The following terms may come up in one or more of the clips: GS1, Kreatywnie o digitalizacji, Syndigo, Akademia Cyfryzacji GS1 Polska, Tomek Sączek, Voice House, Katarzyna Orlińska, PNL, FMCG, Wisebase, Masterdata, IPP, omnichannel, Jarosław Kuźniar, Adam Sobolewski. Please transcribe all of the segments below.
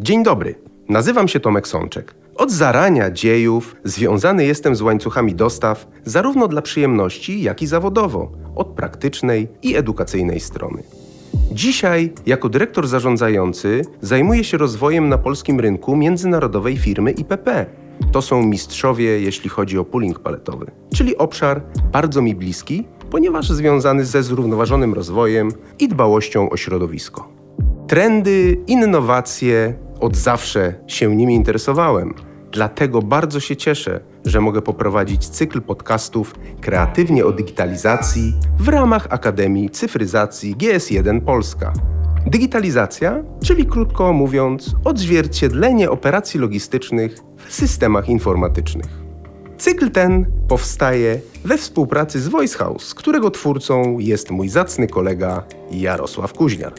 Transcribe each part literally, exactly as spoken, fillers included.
Dzień dobry, nazywam się Tomek Sączek. Od zarania dziejów związany jestem z łańcuchami dostaw zarówno dla przyjemności, jak i zawodowo, od praktycznej i edukacyjnej strony. Dzisiaj jako dyrektor zarządzający zajmuję się rozwojem na polskim rynku międzynarodowej firmy I P P. To są mistrzowie, jeśli chodzi o pooling paletowy, czyli obszar bardzo mi bliski, ponieważ związany ze zrównoważonym rozwojem i dbałością o środowisko. Trendy, innowacje, od zawsze się nimi interesowałem, dlatego bardzo się cieszę, że mogę poprowadzić cykl podcastów kreatywnie o digitalizacji w ramach Akademii Cyfryzacji G S jeden Polska. Digitalizacja, czyli krótko mówiąc, odzwierciedlenie operacji logistycznych w systemach informatycznych. Cykl ten powstaje we współpracy z Voice House, którego twórcą jest mój zacny kolega Jarosław Kuźniar.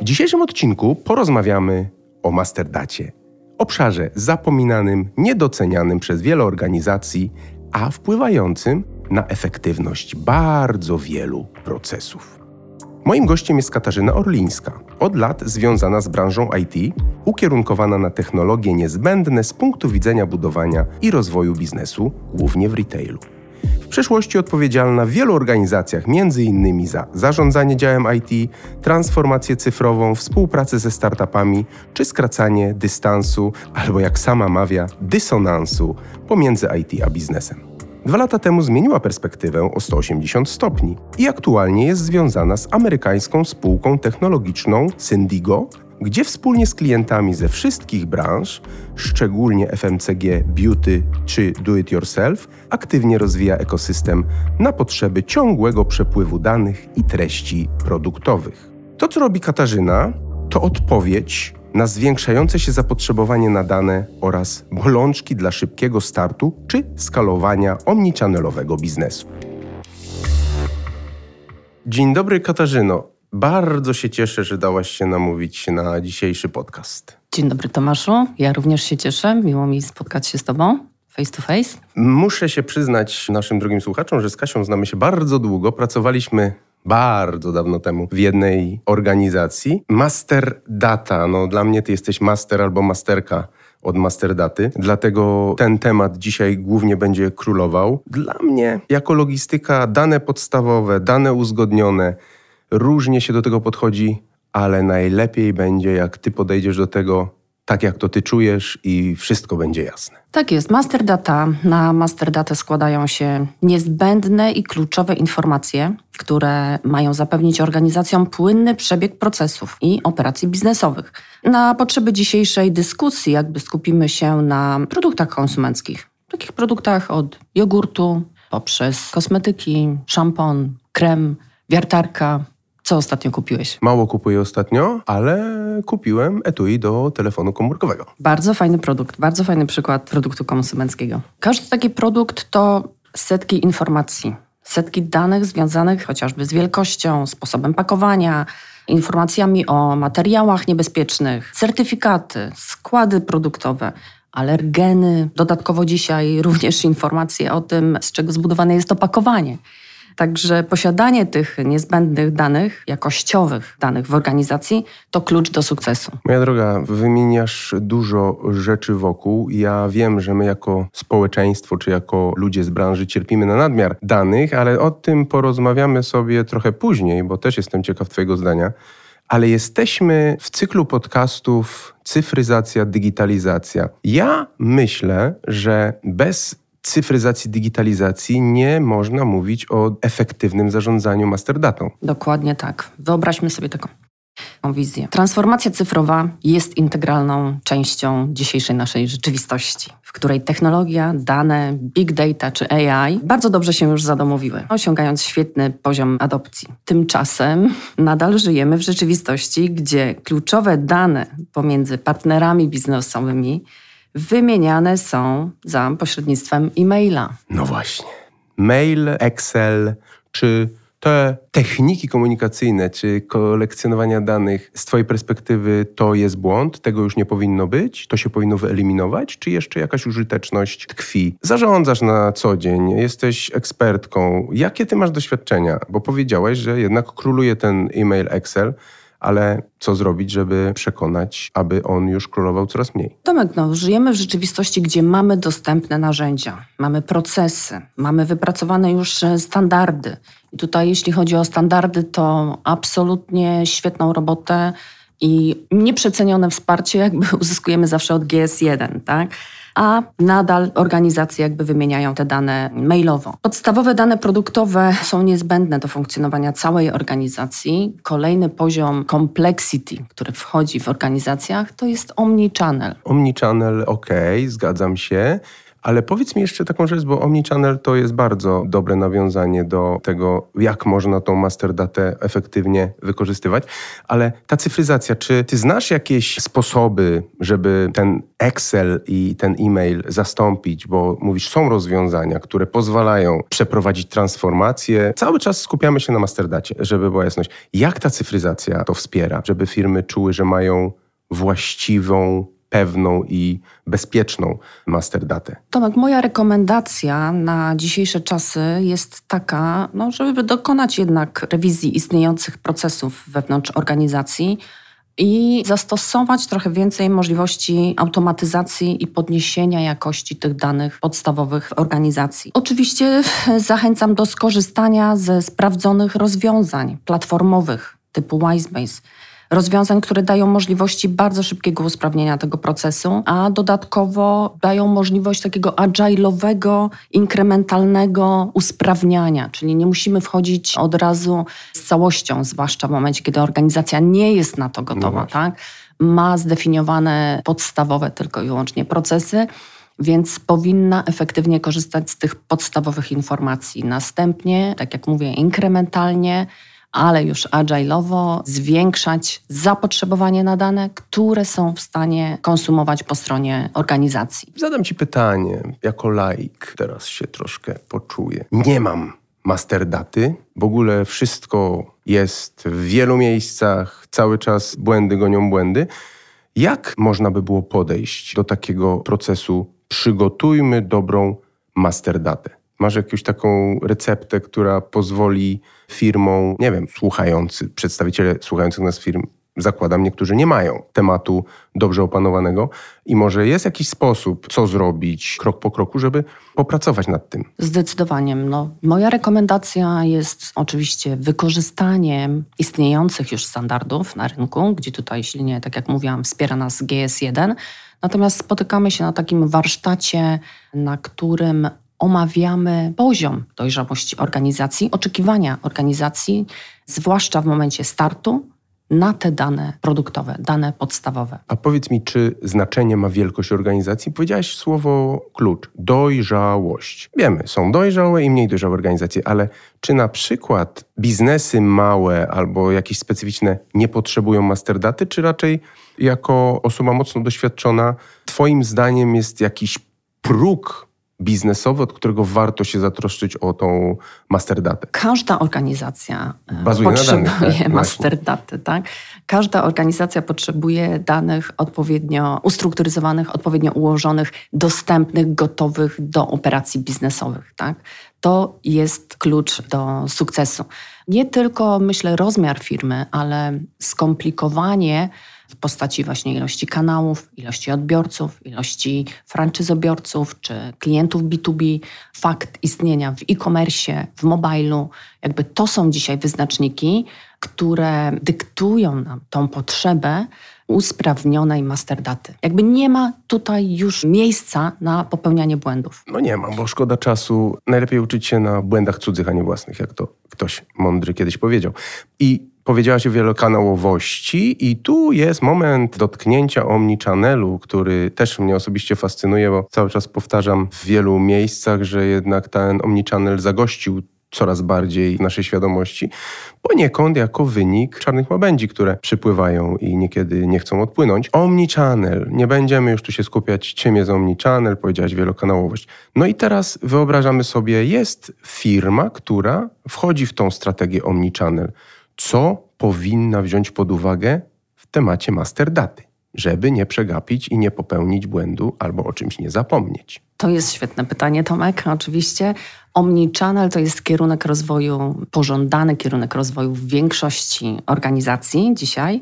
W dzisiejszym odcinku porozmawiamy o Masterdacie, obszarze zapominanym, niedocenianym przez wiele organizacji, a wpływającym na efektywność bardzo wielu procesów. Moim gościem jest Katarzyna Orlińska, od lat związana z branżą I T, ukierunkowana na technologie niezbędne z punktu widzenia budowania i rozwoju biznesu, głównie w retailu. W przeszłości odpowiedzialna w wielu organizacjach między innymi za zarządzanie działem I T, transformację cyfrową, współpracę ze startupami czy skracanie dystansu albo, jak sama mawia, dysonansu pomiędzy I T a biznesem. Dwa lata temu zmieniła perspektywę o sto osiemdziesiąt stopni i aktualnie jest związana z amerykańską spółką technologiczną Syndigo, gdzie wspólnie z klientami ze wszystkich branż, szczególnie F M C G, beauty czy do-it-yourself, aktywnie rozwija ekosystem na potrzeby ciągłego przepływu danych i treści produktowych. To, co robi Katarzyna, to odpowiedź na zwiększające się zapotrzebowanie na dane oraz bolączki dla szybkiego startu czy skalowania omnichannelowego biznesu. Dzień dobry, Katarzyno. Bardzo się cieszę, że dałaś się namówić na dzisiejszy podcast. Dzień dobry, Tomaszu. Ja również się cieszę. Miło mi spotkać się z tobą face to face. Muszę się przyznać naszym drogim słuchaczom, że z Kasią znamy się bardzo długo. Pracowaliśmy bardzo dawno temu w jednej organizacji. Masterdata. No, dla mnie ty jesteś master albo masterka od Masterdaty, dlatego ten temat dzisiaj głównie będzie królował. Dla mnie jako logistyka dane podstawowe, dane uzgodnione, różnie się do tego podchodzi, ale najlepiej będzie, jak ty podejdziesz do tego tak, jak to ty czujesz i wszystko będzie jasne. Tak jest. Masterdata. Na Masterdatę składają się niezbędne i kluczowe informacje, które mają zapewnić organizacjom płynny przebieg procesów i operacji biznesowych. Na potrzeby dzisiejszej dyskusji jakby skupimy się na produktach konsumenckich. Takich produktach od jogurtu, poprzez kosmetyki, szampon, krem, wiertarka. Co ostatnio kupiłeś? Mało kupuję ostatnio, ale kupiłem etui do telefonu komórkowego. Bardzo fajny produkt, bardzo fajny przykład produktu konsumenckiego. Każdy taki produkt to setki informacji, setki danych związanych chociażby z wielkością, sposobem pakowania, informacjami o materiałach niebezpiecznych, certyfikaty, składy produktowe, alergeny, dodatkowo dzisiaj również informacje o tym, z czego zbudowane jest to pakowanie. Także posiadanie tych niezbędnych danych, jakościowych danych w organizacji, to klucz do sukcesu. Moja droga, wymieniasz dużo rzeczy wokół. Ja wiem, że my jako społeczeństwo, czy jako ludzie z branży cierpimy na nadmiar danych, ale o tym porozmawiamy sobie trochę później, bo też jestem ciekaw twojego zdania. Ale jesteśmy w cyklu podcastów Cyfryzacja, Digitalizacja. Ja myślę, że bez cyfryzacji, digitalizacji nie można mówić o efektywnym zarządzaniu masterdatą. Dokładnie tak. Wyobraźmy sobie taką wizję. Transformacja cyfrowa jest integralną częścią dzisiejszej naszej rzeczywistości, w której technologia, dane, big data czy A I bardzo dobrze się już zadomowiły, osiągając świetny poziom adopcji. Tymczasem nadal żyjemy w rzeczywistości, gdzie kluczowe dane pomiędzy partnerami biznesowymi wymieniane są za pośrednictwem e-maila. No właśnie. Mail, Excel czy te techniki komunikacyjne czy kolekcjonowania danych z twojej perspektywy to jest błąd, tego już nie powinno być, to się powinno wyeliminować, czy jeszcze jakaś użyteczność tkwi? Zarządzasz na co dzień, jesteś ekspertką. Jakie ty masz doświadczenia? Bo powiedziałaś, że jednak króluje ten e-mail Excel, ale co zrobić, żeby przekonać, aby on już królował coraz mniej? Tomek, no, żyjemy w rzeczywistości, gdzie mamy dostępne narzędzia, mamy procesy, mamy wypracowane już standardy. I tutaj jeśli chodzi o standardy, to absolutnie świetną robotę i nieprzecenione wsparcie jakby uzyskujemy zawsze od G S jeden, tak? A nadal organizacje jakby wymieniają te dane mailowo. Podstawowe dane produktowe są niezbędne do funkcjonowania całej organizacji. Kolejny poziom complexity, który wchodzi w organizacjach, to jest omnichannel. Omnichannel, okej, okay, zgadzam się. Ale powiedz mi jeszcze taką rzecz, bo omnichannel to jest bardzo dobre nawiązanie do tego, jak można tą masterdatę efektywnie wykorzystywać. Ale ta cyfryzacja, czy ty znasz jakieś sposoby, żeby ten Excel i ten e-mail zastąpić? Bo mówisz, są rozwiązania, które pozwalają przeprowadzić transformację. Cały czas skupiamy się na masterdacie, żeby była jasność. Jak ta cyfryzacja to wspiera, żeby firmy czuły, że mają właściwą, pewną i bezpieczną masterdatę? Tomek, moja rekomendacja na dzisiejsze czasy jest taka, no, żeby dokonać jednak rewizji istniejących procesów wewnątrz organizacji i zastosować trochę więcej możliwości automatyzacji i podniesienia jakości tych danych podstawowych w organizacji. Oczywiście zachęcam do skorzystania ze sprawdzonych rozwiązań platformowych typu Wisebase, rozwiązań, które dają możliwości bardzo szybkiego usprawnienia tego procesu, a dodatkowo dają możliwość takiego agile'owego, inkrementalnego usprawniania, czyli nie musimy wchodzić od razu z całością, zwłaszcza w momencie, kiedy organizacja nie jest na to gotowa, no tak? Ma zdefiniowane podstawowe tylko i wyłącznie procesy, więc powinna efektywnie korzystać z tych podstawowych informacji. Następnie, tak jak mówię, inkrementalnie, ale już agile'owo zwiększać zapotrzebowanie na dane, które są w stanie konsumować po stronie organizacji. Zadam ci pytanie, jako laik teraz się troszkę poczuję. Nie mam masterdaty, w ogóle wszystko jest w wielu miejscach, cały czas błędy gonią błędy. Jak można by było podejść do takiego procesu przygotujmy dobrą masterdatę? Masz jakąś taką receptę, która pozwoli firmom, nie wiem, słuchający, przedstawiciele słuchających nas firm, zakładam, niektórzy nie mają tematu dobrze opanowanego i może jest jakiś sposób, co zrobić krok po kroku, żeby popracować nad tym? Zdecydowanie. No, moja rekomendacja jest oczywiście wykorzystaniem istniejących już standardów na rynku, gdzie tutaj silnie, tak jak mówiłam, wspiera nas G S jeden. Natomiast spotykamy się na takim warsztacie, na którym omawiamy poziom dojrzałości organizacji, oczekiwania organizacji, zwłaszcza w momencie startu, na te dane produktowe, dane podstawowe. A powiedz mi, czy znaczenie ma wielkość organizacji? Powiedziałaś słowo klucz, dojrzałość. Wiemy, są dojrzałe i mniej dojrzałe organizacje, ale czy na przykład biznesy małe albo jakieś specyficzne nie potrzebują masterdaty, czy raczej jako osoba mocno doświadczona, twoim zdaniem jest jakiś próg biznesowy, od którego warto się zatroszczyć o tą masterdatę? Każda organizacja bazuje potrzebuje masterdaty, tak? Każda organizacja potrzebuje danych odpowiednio ustrukturyzowanych, odpowiednio ułożonych, dostępnych, gotowych do operacji biznesowych, tak? To jest klucz do sukcesu. Nie tylko, myślę, rozmiar firmy, ale skomplikowanie w postaci właśnie ilości kanałów, ilości odbiorców, ilości franczyzobiorców czy klientów B dwa B, fakt istnienia w e-commerce, w mobilu. Jakby to są dzisiaj wyznaczniki, które dyktują nam tą potrzebę usprawnionej masterdaty. Jakby nie ma tutaj już miejsca na popełnianie błędów. No nie ma, bo szkoda czasu. Najlepiej uczyć się na błędach cudzych, a nie własnych, jak to ktoś mądry kiedyś powiedział. I powiedziałaś o wielokanałowości i tu jest moment dotknięcia omnichannelu, który też mnie osobiście fascynuje, bo cały czas powtarzam w wielu miejscach, że jednak ten omnichannel zagościł coraz bardziej w naszej świadomości, poniekąd jako wynik czarnych łabędzi, które przypływają i niekiedy nie chcą odpłynąć. Omnichannel. Nie będziemy już tu się skupiać, czym jest omnichannel, powiedziałaś wielokanałowość. No i teraz wyobrażamy sobie, jest firma, która wchodzi w tą strategię omnichannel. Co powinna wziąć pod uwagę w temacie masterdaty, żeby nie przegapić i nie popełnić błędu albo o czymś nie zapomnieć? To jest świetne pytanie, Tomek, oczywiście. Omnichannel to jest kierunek rozwoju, pożądany kierunek rozwoju w większości organizacji dzisiaj.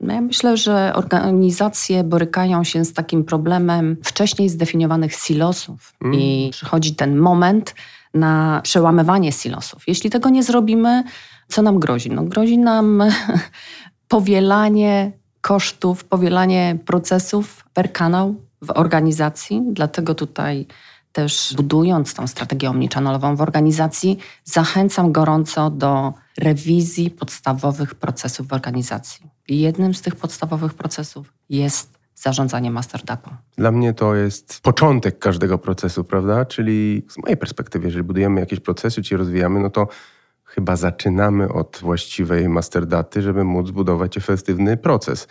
Ja myślę, że organizacje borykają się z takim problemem wcześniej zdefiniowanych silosów mm. i przychodzi ten moment na przełamywanie silosów. Jeśli tego nie zrobimy, co nam grozi? No, grozi nam powielanie kosztów, powielanie procesów per kanał w organizacji. Dlatego tutaj też budując tą strategię omnichannelową w organizacji, zachęcam gorąco do rewizji podstawowych procesów w organizacji. Jednym z tych podstawowych procesów jest zarządzanie masterdatą. Dla mnie to jest początek każdego procesu, prawda? Czyli z mojej perspektywy, jeżeli budujemy jakieś procesy, czy je rozwijamy, no to chyba zaczynamy od właściwej masterdaty, żeby móc budować efektywny proces.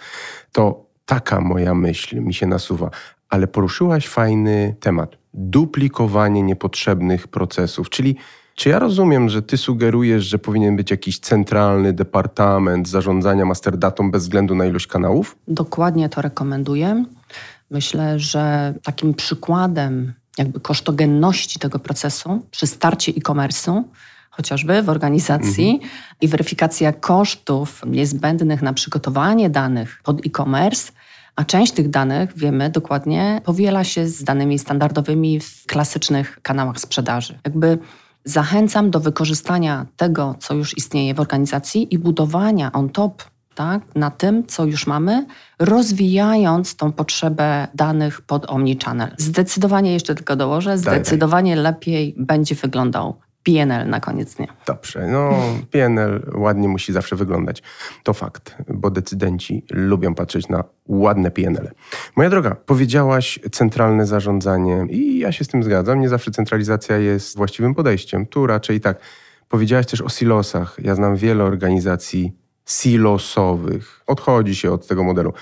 To taka moja myśl mi się nasuwa. Ale poruszyłaś fajny temat. Duplikowanie niepotrzebnych procesów. Czyli czy ja rozumiem, że ty sugerujesz, że powinien być jakiś centralny departament zarządzania masterdatą bez względu na ilość kanałów? Dokładnie to rekomenduję. Myślę, że takim przykładem jakby kosztogenności tego procesu przy starcie e-commerce'u chociażby w organizacji mhm. i weryfikacja kosztów niezbędnych na przygotowanie danych pod e-commerce, a część tych danych, wiemy dokładnie, powiela się z danymi standardowymi w klasycznych kanałach sprzedaży. Jakby zachęcam do wykorzystania tego, co już istnieje w organizacji i budowania on top, tak, na tym, co już mamy, rozwijając tą potrzebę danych pod omnichannel. Zdecydowanie, jeszcze tylko dołożę, zdecydowanie lepiej będzie wyglądał P N L na koniec dnia. Dobrze, no P N L ładnie musi zawsze wyglądać. To fakt, bo decydenci lubią patrzeć na ładne P N L. Moja droga, powiedziałaś centralne zarządzanie i ja się z tym zgadzam. Nie zawsze centralizacja jest właściwym podejściem. Tu raczej tak. Powiedziałaś też o silosach. Ja znam wiele organizacji silosowych. Odchodzi się od tego modelu.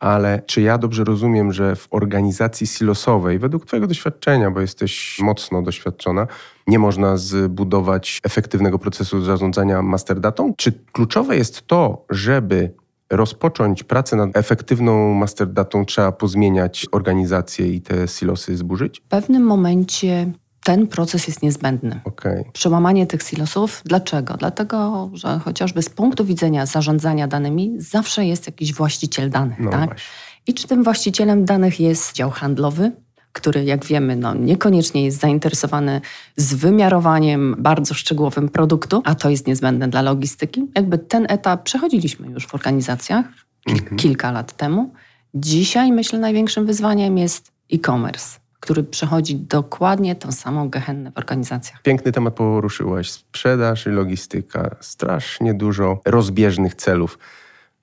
Ale czy ja dobrze rozumiem, że w organizacji silosowej, według twojego doświadczenia, bo jesteś mocno doświadczona, nie można zbudować efektywnego procesu zarządzania masterdatą? Czy kluczowe jest to, żeby rozpocząć pracę nad efektywną masterdatą, trzeba pozmieniać organizację i te silosy zburzyć? W pewnym momencie ten proces jest niezbędny. Okay. Przełamanie tych silosów. Dlaczego? Dlatego, że chociażby z punktu widzenia zarządzania danymi zawsze jest jakiś właściciel danych. No tak? Właśnie. I czy tym właścicielem danych jest dział handlowy, który, jak wiemy, no, niekoniecznie jest zainteresowany wymiarowaniem bardzo szczegółowym produktu, a to jest niezbędne dla logistyki. Jakby ten etap przechodziliśmy już w organizacjach kil- mm-hmm. kilka lat temu. Dzisiaj, myślę, największym wyzwaniem jest e-commerce, który przechodzi dokładnie tą samą gehennę w organizacjach. Piękny temat poruszyłaś. Sprzedaż i logistyka. Strasznie dużo rozbieżnych celów.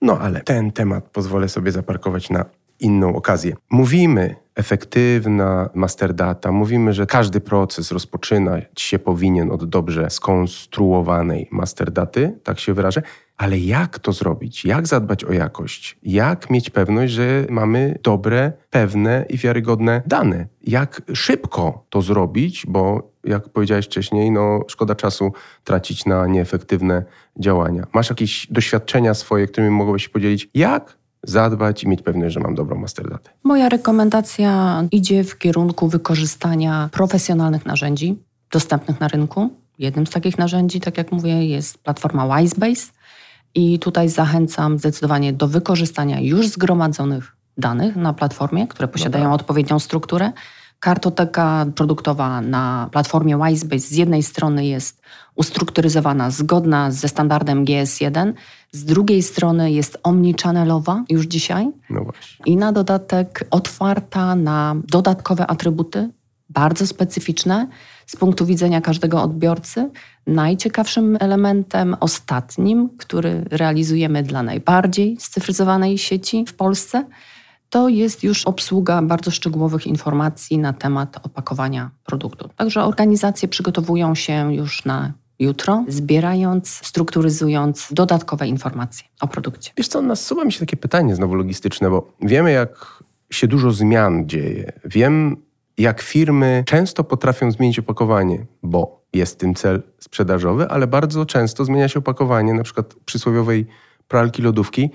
No ale ten temat pozwolę sobie zaparkować na inną okazję. Mówimy efektywna masterdata, mówimy, że każdy proces rozpoczynać się powinien od dobrze skonstruowanej masterdaty, tak się wyrażę, ale jak to zrobić? Jak zadbać o jakość? Jak mieć pewność, że mamy dobre, pewne i wiarygodne dane? Jak szybko to zrobić? Bo jak powiedziałeś wcześniej, no szkoda czasu tracić na nieefektywne działania. Masz jakieś doświadczenia swoje, którymi mogłabyś się podzielić? Jak zadbać i mieć pewność, że mam dobrą masterdatę? Moja rekomendacja idzie w kierunku wykorzystania profesjonalnych narzędzi dostępnych na rynku. Jednym z takich narzędzi, tak jak mówię, jest platforma Wisebase i tutaj zachęcam zdecydowanie do wykorzystania już zgromadzonych danych na platformie, które posiadają Dobra. odpowiednią strukturę. Kartoteka produktowa na platformie Wisebase z jednej strony jest ustrukturyzowana, zgodna ze standardem G S jeden, z drugiej strony jest omnichannelowa już dzisiaj no właśnie. I na dodatek otwarta na dodatkowe atrybuty, bardzo specyficzne z punktu widzenia każdego odbiorcy. Najciekawszym elementem, ostatnim, który realizujemy dla najbardziej scyfryzowanej sieci w Polsce, to jest już obsługa bardzo szczegółowych informacji na temat opakowania produktu. Także organizacje przygotowują się już na jutro, zbierając, strukturyzując dodatkowe informacje o produkcie. Wiesz co, nasuwa mi się takie pytanie znowu logistyczne, bo wiemy, jak się dużo zmian dzieje. Wiem, jak firmy często potrafią zmienić opakowanie, bo jest tym cel sprzedażowy, ale bardzo często zmienia się opakowanie na przykład przysłowiowej pralki, lodówki,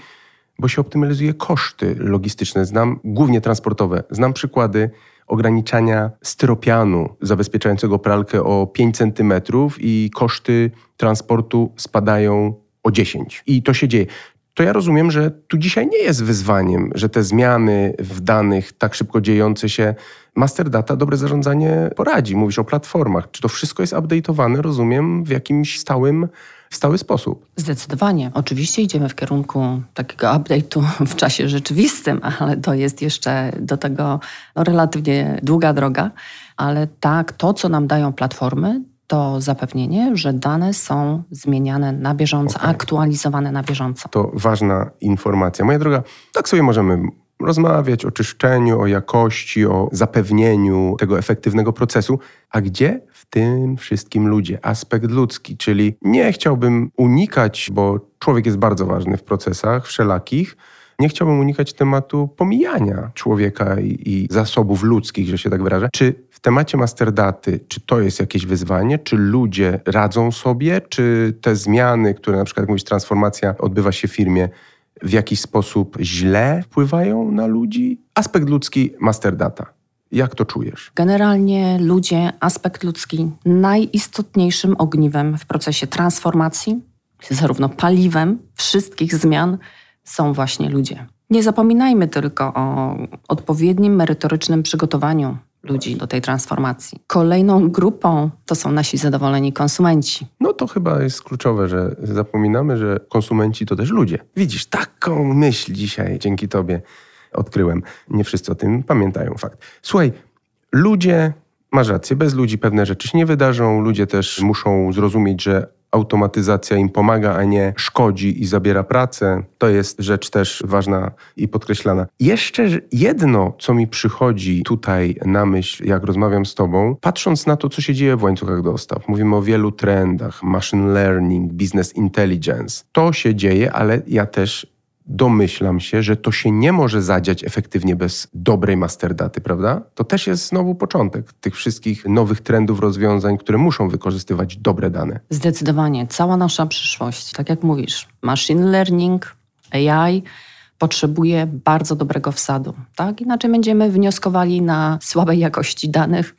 bo się optymalizuje koszty logistyczne. Znam głównie transportowe. Znam przykłady ograniczania styropianu zabezpieczającego pralkę o pięć centymetrów i koszty transportu spadają o dziesięć. I to się dzieje. To ja rozumiem, że tu dzisiaj nie jest wyzwaniem, że te zmiany w danych tak szybko dziejące się, Masterdata, dobre zarządzanie poradzi. Mówisz o platformach. Czy to wszystko jest update'owane, rozumiem, w jakimś stałym, w stały sposób? Zdecydowanie. Oczywiście idziemy w kierunku takiego update'u w czasie rzeczywistym, ale to jest jeszcze do tego no, relatywnie długa droga. Ale tak, to co nam dają platformy, to zapewnienie, że dane są zmieniane na bieżąco, okay. aktualizowane na bieżąco. To ważna informacja. Moja droga, tak sobie możemy rozmawiać o czyszczeniu, o jakości, o zapewnieniu tego efektywnego procesu. A gdzie w tym wszystkim ludzie? Aspekt ludzki, czyli nie chciałbym unikać, bo człowiek jest bardzo ważny w procesach wszelakich, nie chciałbym unikać tematu pomijania człowieka i, i zasobów ludzkich, że się tak wyrażę. Czy w temacie Masterdaty, czy to jest jakieś wyzwanie? Czy ludzie radzą sobie? Czy te zmiany, które na przykład, jak mówisz, transformacja odbywa się w firmie, w jakiś sposób źle wpływają na ludzi? Aspekt ludzki Masterdata. Jak to czujesz? Generalnie ludzie, aspekt ludzki najistotniejszym ogniwem w procesie transformacji, zarówno paliwem wszystkich zmian, są właśnie ludzie. Nie zapominajmy tylko o odpowiednim merytorycznym przygotowaniu ludzi do tej transformacji. Kolejną grupą to są nasi zadowoleni konsumenci. No to chyba jest kluczowe, że zapominamy, że konsumenci to też ludzie. Widzisz, taką myśl dzisiaj dzięki tobie odkryłem. Nie wszyscy o tym pamiętają, fakt. Słuchaj, ludzie, masz rację, bez ludzi pewne rzeczy się nie wydarzą. Ludzie też muszą zrozumieć, że automatyzacja im pomaga, a nie szkodzi i zabiera pracę. To jest rzecz też ważna i podkreślana. Jeszcze jedno, co mi przychodzi tutaj na myśl, jak rozmawiam z tobą, patrząc na to, co się dzieje w łańcuchach dostaw. Mówimy o wielu trendach, machine learning, business intelligence. To się dzieje, ale ja też domyślam się, że to się nie może zadziać efektywnie bez dobrej masterdaty, prawda? To też jest znowu początek tych wszystkich nowych trendów, rozwiązań, które muszą wykorzystywać dobre dane. Zdecydowanie. Cała nasza przyszłość, tak jak mówisz, machine learning, A I potrzebuje bardzo dobrego wsadu, tak? Inaczej będziemy wnioskowali na słabej jakości danych,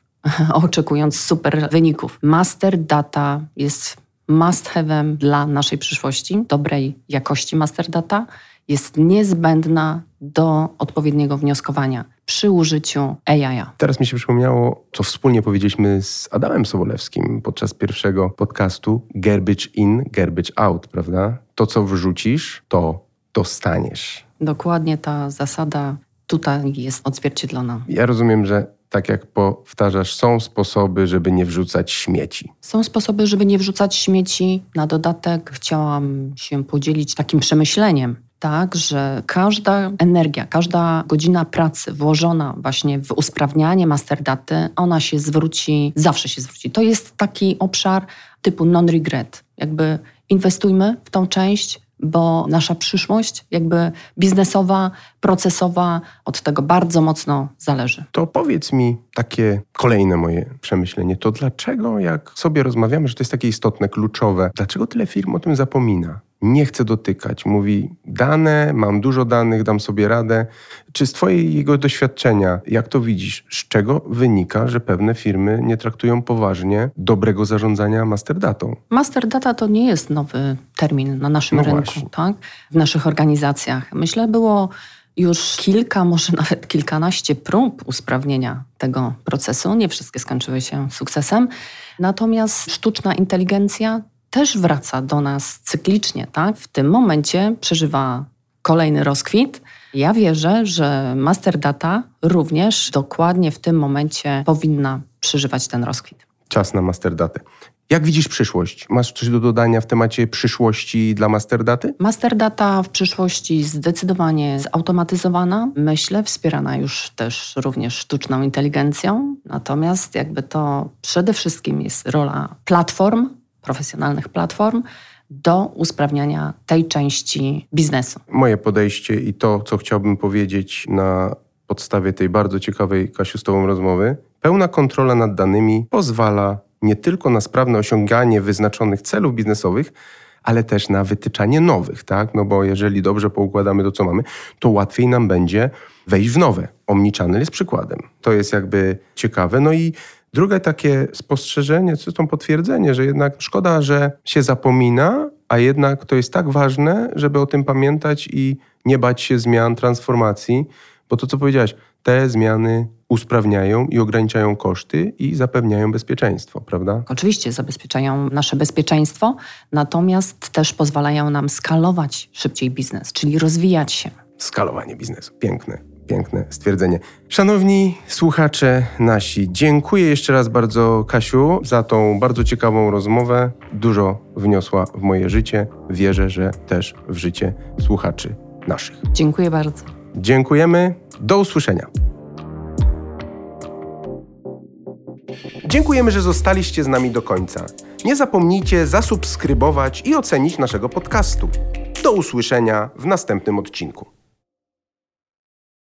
oczekując super wyników. Masterdata jest must have'em dla naszej przyszłości, dobrej jakości masterdata, jest niezbędna do odpowiedniego wnioskowania przy użyciu A I. Teraz mi się przypomniało, co wspólnie powiedzieliśmy z Adamem Sobolewskim podczas pierwszego podcastu Garbage in, garbage out, prawda? To, co wrzucisz, to dostaniesz. Dokładnie ta zasada tutaj jest odzwierciedlona. Ja rozumiem, że tak jak powtarzasz, są sposoby, żeby nie wrzucać śmieci. Są sposoby, żeby nie wrzucać śmieci. Na dodatek chciałam się podzielić takim przemyśleniem, tak, że każda energia, każda godzina pracy włożona właśnie w usprawnianie masterdaty, ona się zwróci, zawsze się zwróci. To jest taki obszar typu non-regret. Jakby inwestujmy w tą część, bo nasza przyszłość jakby biznesowa, procesowa od tego bardzo mocno zależy. To powiedz mi takie kolejne moje przemyślenie. To dlaczego, jak sobie rozmawiamy, że to jest takie istotne, kluczowe, dlaczego tyle firm o tym zapomina? Nie chce dotykać. Mówi, dane, mam dużo danych, dam sobie radę. Czy z twojego doświadczenia, jak to widzisz, z czego wynika, że pewne firmy nie traktują poważnie dobrego zarządzania masterdatą? Masterdata to nie jest nowy termin na naszym no rynku, tak? W naszych organizacjach. Myślę, było już kilka, może nawet kilkanaście prób usprawnienia tego procesu. Nie wszystkie skończyły się sukcesem. Natomiast sztuczna inteligencja też wraca do nas cyklicznie, tak? W tym momencie przeżywa kolejny rozkwit. Ja wierzę, że Masterdata również dokładnie w tym momencie powinna przeżywać ten rozkwit. Czas na Masterdatę. Jak widzisz przyszłość? Masz coś do dodania w temacie przyszłości dla Masterdaty? Masterdata w przyszłości zdecydowanie zautomatyzowana. Myślę, wspierana już też również sztuczną inteligencją. Natomiast jakby to przede wszystkim jest rola platform, profesjonalnych platform do usprawniania tej części biznesu. Moje podejście i to, co chciałbym powiedzieć na podstawie tej bardzo ciekawej, Kasiu, z Tobą rozmowy, pełna kontrola nad danymi pozwala nie tylko na sprawne osiąganie wyznaczonych celów biznesowych, ale też na wytyczanie nowych, tak? No bo jeżeli dobrze poukładamy to, co mamy, to łatwiej nam będzie wejść w nowe. Omnichannel jest przykładem. To jest jakby ciekawe. No i drugie takie spostrzeżenie, czy to potwierdzenie, że jednak szkoda, że się zapomina, a jednak to jest tak ważne, żeby o tym pamiętać i nie bać się zmian, transformacji, bo to, co powiedziałaś, te zmiany usprawniają i ograniczają koszty i zapewniają bezpieczeństwo, prawda? Oczywiście zabezpieczają nasze bezpieczeństwo, natomiast też pozwalają nam skalować szybciej biznes, czyli rozwijać się. Skalowanie biznesu. Piękne, piękne stwierdzenie. Szanowni słuchacze nasi, dziękuję jeszcze raz bardzo, Kasiu, za tą bardzo ciekawą rozmowę. Dużo wniosła w moje życie. Wierzę, że też w życie słuchaczy naszych. Dziękuję bardzo. Dziękujemy. Do usłyszenia. Dziękujemy, że zostaliście z nami do końca. Nie zapomnijcie zasubskrybować i ocenić naszego podcastu. Do usłyszenia w następnym odcinku.